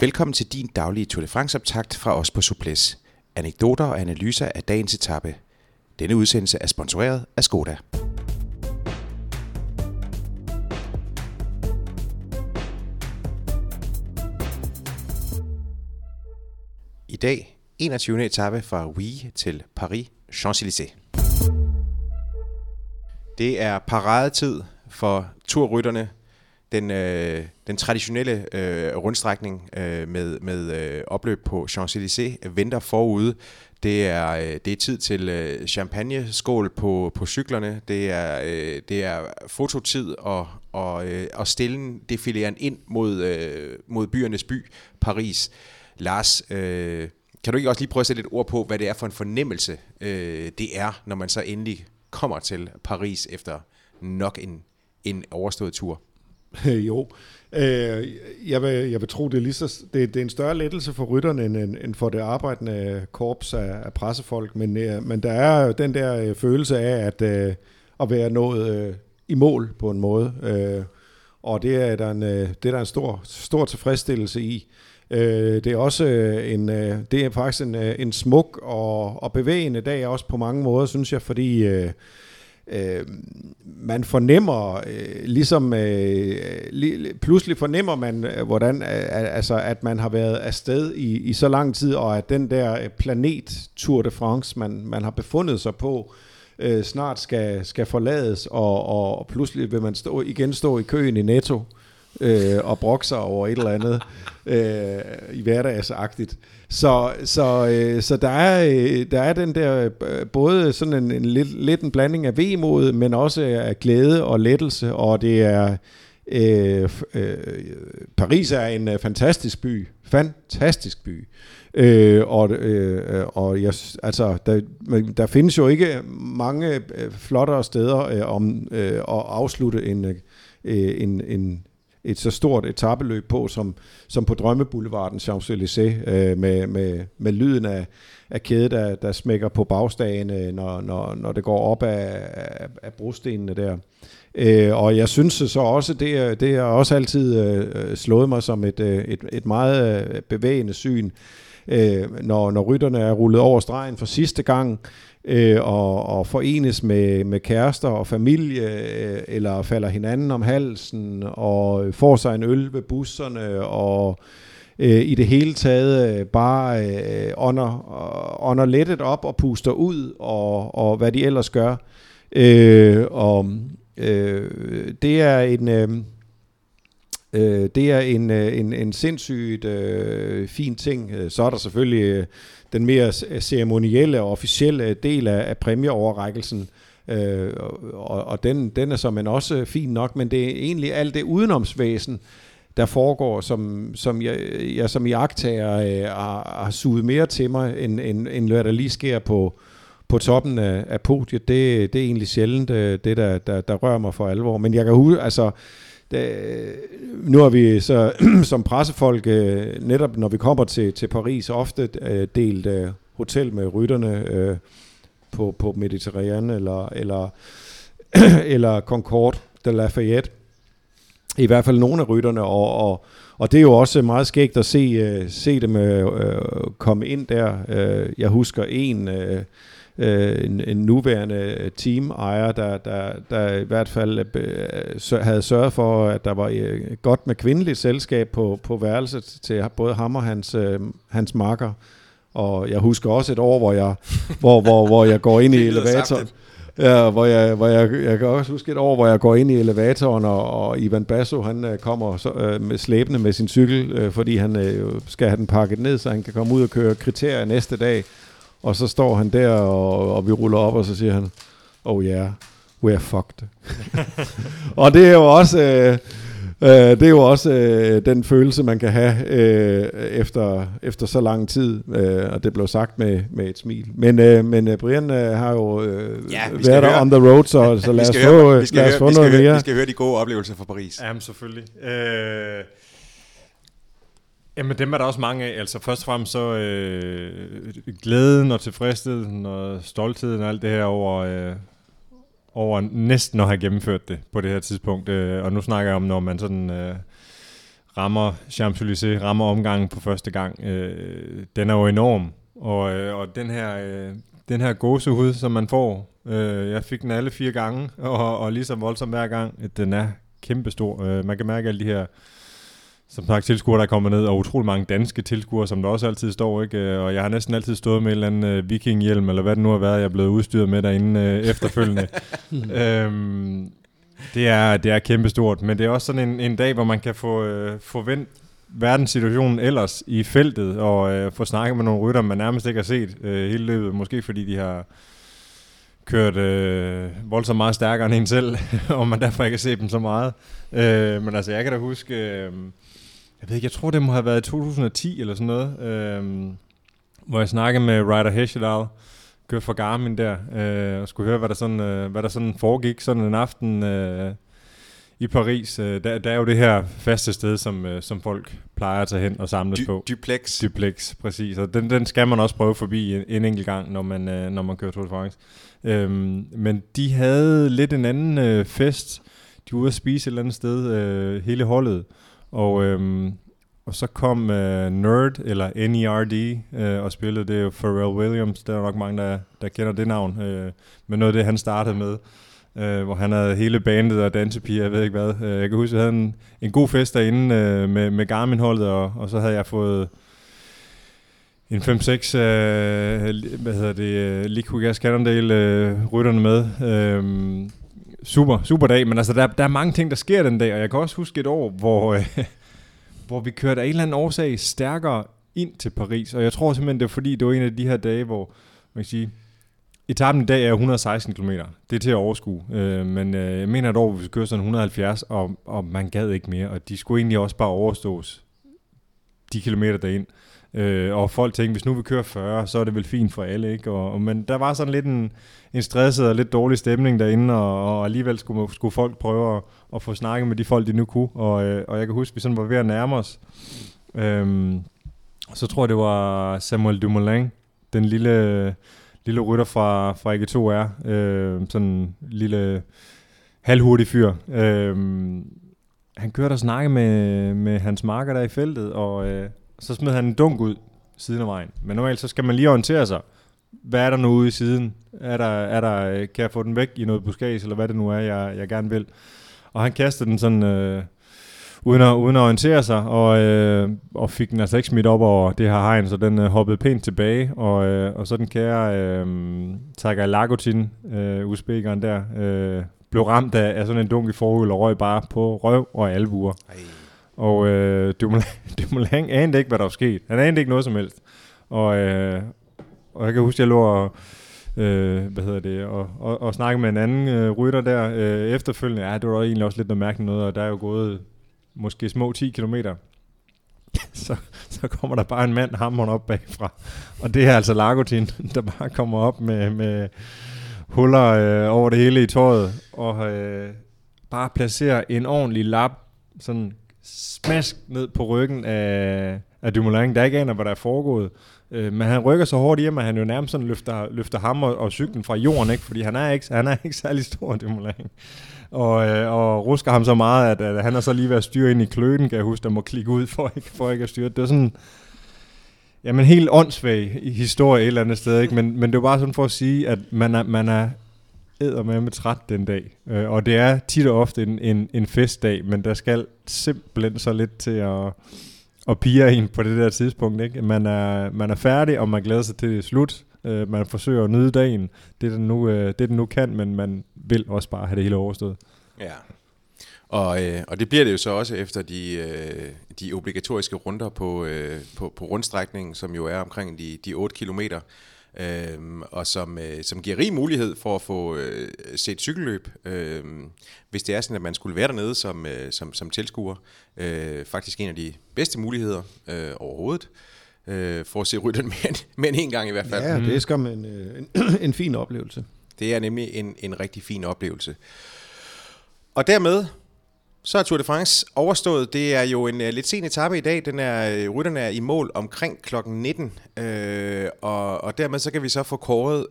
Velkommen til din daglige Tour de France-optakt fra os på Souplesse. Anekdoter og analyser af dagens etape. Denne udsendelse er sponsoreret af Skoda. I dag 21. etape fra Houilles til Paris Champs-Élysées. Det er paradetid for turrytterne. Den traditionelle rundstrækning med opløb på Champs-Élysées venter forude. Det er tid til champagneskål på cyklerne. Det er fototid og stillen defileren ind mod byernes by, Paris. Lars, kan du ikke også lige prøve at sætte et ord på, hvad det er for en fornemmelse, det er, når man så endelig kommer til Paris efter nok en overstået tur? Jo, jeg vil tro, det er en større lettelse for rytterne, end for det arbejdende korps af pressefolk, men der er den der følelse af at være nået i mål på en måde, og det er der en stor tilfredsstillelse i. Det er også det er faktisk en smuk og bevægende dag, også på mange måder, synes jeg, fordi man fornemmer pludselig fornemmer man hvordan at man har været afsted i så lang tid, og at den der planet Tour de France man har befundet sig på snart skal forlades, og pludselig vil man igen stå i køen i Netto og brokser over et eller andet i hverdagsagtigt. Så der er den der både sådan en lidt en blanding af vemod, men også af glæde og lettelse, og det er Paris er en fantastisk by. Der findes jo ikke mange flottere steder om at afslutte et så stort etapeløb på som på Drømmeboulevarden Champs-Élysées med lyden af kæde der smækker på bagstagene, når det går op af brostenene der. Og jeg synes så også det har også altid slået mig som et meget bevægende syn, når rytterne er rullet over stregen for sidste gang og forenes med kærester og familie, eller falder hinanden om halsen og får sig en øl ved busserne, og i det hele taget bare ånder lettet op og puster ud, og hvad de ellers gør. Det er en sindssygt fin ting. Så er der selvfølgelig den mere ceremonielle og officielle del af præmieoverrækkelsen, og den er såmænd også fin nok, men det er egentlig alt det udenomsvæsen, der foregår, som jeg som iagttager har suget mere til mig, end hvad der lige sker på toppen af podiet. Det er egentlig sjældent det, der rører mig for alvor. Men jeg kan huske, altså, nu har vi så som pressefolk netop når vi kommer til Paris ofte delt hotel med rytterne på Mediterranean eller Concorde de Lafayette, i hvert fald nogle af rytterne, og det er jo også meget skægt at se dem komme ind der. Jeg husker en nuværende teamejer, der i hvert fald havde sørget for, at der var godt med kvindeligt selskab på værelset til både ham og hans makker. Og jeg husker også et år, hvor jeg, hvor jeg går ind i elevatoren. Ja, hvor jeg kan også huske et år, hvor jeg går ind i elevatoren, og Ivan Basso, han kommer slæbende med sin cykel, fordi han skal have den pakket ned, så han kan komme ud og køre kriterier næste dag. Og så står han der, og vi ruller op, og så siger han, oh yeah, we're fucked. Og det er jo også, den følelse, man kan have efter så lang tid, og det blev sagt med et smil. Men Brian har jo været der on the road, så lad os få noget mere. Vi skal høre de gode oplevelser fra Paris. Jamen selvfølgelig. Jamen dem er der også mange af, altså først og fremmest så glæden og tilfredsheden og stoltheden og alt det her over næsten at have gennemført det på det her tidspunkt, og nu snakker jeg om når man sådan rammer Champs-Élysées, rammer omgangen på første gang, den er jo enorm. Og den her gåsehud, som man får, jeg fik den alle 4 gange, og lige så voldsom hver gang, den er kæmpestor. Man kan mærke alle de her, som sagt, tilskuere, der kommer ned, og utrolig mange danske tilskuere, som der også altid står, ikke? Og jeg har næsten altid stået med en eller anden vikinghjelm, eller hvad det nu har været, jeg er blevet udstyret med derinde efterfølgende. Det er kæmpestort, men det er også sådan en dag, hvor man kan få vendt verdenssituationen ellers i feltet, og få snakket med nogle rytter, man nærmest ikke har set hele løbet, måske fordi de har kørt voldsomt meget stærkere end en selv, og man derfor ikke har set dem så meget. Men altså, jeg kan da huske, jeg ved ikke, jeg tror det må have været i 2010 eller sådan noget, hvor jeg snakkede med Ryder Hesjedal, kørte for Garmin der, og skulle høre, hvad der sådan foregik sådan en aften i Paris. Der er jo det her faste sted, som folk plejer at tage hen og samles på. Duplex. Duplex, præcis. Og den skal man også prøve forbi en enkelt gang, når man kører Tour de France. Men de havde lidt en anden fest. De var ude at spise et eller andet sted, hele holdet. Og så kom N.E.R.D. eller N.E.R.D. Og spillede. Det er jo Pharrell Williams. Der er nok mange, der kender det navn. Men noget af det, han startede med, hvor han havde hele bandet og dansepiger, jeg ved ikke hvad. Jeg kan huske, at jeg havde en god fest derinde med Garmin-holdet, og så havde jeg fået en 5-6, Likugas Cannondale rytterne med. Super, super dag, men altså, der er mange ting, der sker den dag, og jeg kan også huske et år, hvor vi kørte af en eller anden årsag stærkere ind til Paris, og jeg tror simpelthen, det var fordi, det var en af de her dage, hvor man kan sige, etappen i dag er 116 km. Det er til at overskue. Men jeg mener et år, vi skulle køre sådan 170, og man gad ikke mere. Og de skulle egentlig også bare overstås de kilometer derind. Og folk tænkte, hvis nu vi kører 40, så er det vel fint for alle, ikke? Men der var sådan lidt en stresset og lidt dårlig stemning derinde, og alligevel skulle folk prøve at få snakket med de folk, de nu kunne. Og jeg kan huske, vi sådan var ved at nærme os. Så tror jeg, det var Samuel Dumoulin, den lille rytter fra AG2R, sådan en lille halvhurtig fyr. Han kørte og snakkede med hans marker der i feltet, og så smed han en dunk ud siden af vejen. Men normalt så skal man lige orientere sig. Hvad er der nu ude i siden? Er der, kan jeg få den væk i noget buskage, eller hvad det nu er, jeg gerne vil? Og han kastede den sådan uden at orientere sig, og fik den altså ikke smidt op over det her hegn, så den hoppede pænt tilbage, og så den kære Tagalagutin, usbekeren der, blev ramt af sådan en dunk i forhjul og røg bare på røv og albuer. Ej. Og Dumoulin anede ikke, hvad der var sket. Han anede ikke noget som helst. Og jeg kan huske, jeg lå og snakke med en anden rytter der efterfølgende. Ja, det var egentlig også lidt noget mærkeligt noget, og der er jo gået måske små 10 kilometer. Så kommer der bare en mand hammeren op bagfra. Og det er altså Lagotin, der bare kommer op med huller over det hele i tøjet, og bare placerer en ordentlig lap, sådan smask ned på ryggen af Dumoulin, der ikke aner, hvad der er foregået. Men han rykker så hårdt hjem, at han jo nærmest sådan løfter ham og cyklen fra jorden, ikke? Fordi han er ikke særlig stor, Dumoulin. Og rusker ham så meget, at han er så lige ved at styre ind i kløden, kan jeg huske, der må klikke ud for ikke at styre. Det er sådan, jamen, helt åndssvag historie et eller andet sted, ikke? Men det er bare sådan for at sige, at man er eddermame træt den dag. Og det er tit og ofte en festdag, men der skal simpelthen så lidt til at pige en på det der tidspunkt, ikke? Man er færdig, og man glæder sig til det slut. Man forsøger at nyde dagen. Det den nu kan, men man vil også bare have det hele overstået. Ja. Og det bliver det jo så også efter de obligatoriske runder på rundstrækningen, som jo er omkring de 8 kilometer, og som giver rig mulighed for at få set cykelløb, hvis det er sådan, at man skulle være dernede som tilskuer. Faktisk en af de bedste muligheder overhovedet. For at se rytterne men en gang i hvert fald. Ja, det skal man en fin oplevelse. Det er nemlig en rigtig fin oplevelse. Og dermed, så er Tour de France overstået. Det er jo en lidt sen etape i dag. Rytterne er i mål omkring kl. 19. Og dermed så kan vi så få kåret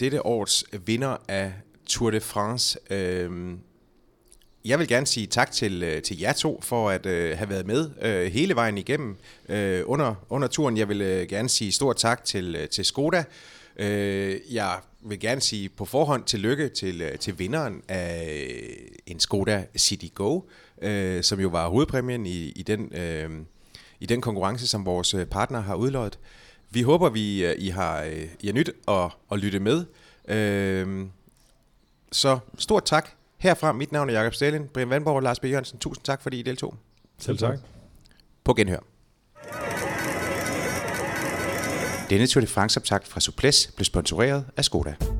dette års vinder af Tour de France. Jeg vil gerne sige tak til jer to for at have været med hele vejen igennem under turen. Jeg vil gerne sige stort tak til Skoda. Jeg vil gerne sige på forhånd tillykke til vinderen af en Skoda City Go, som jo var hovedpræmien i den konkurrence, som vores partner har udløjet. Vi håber, I har nyt at lytte med. Så stort tak herfra. Mit navn er Jacob Staehelin, Brian Vandborg og Lars B. Jørgensen. Tusind tak, fordi I deltog. Selv tak. På genhør. Denne Tour de France-optakt fra Souplesse blev sponsoreret af Skoda.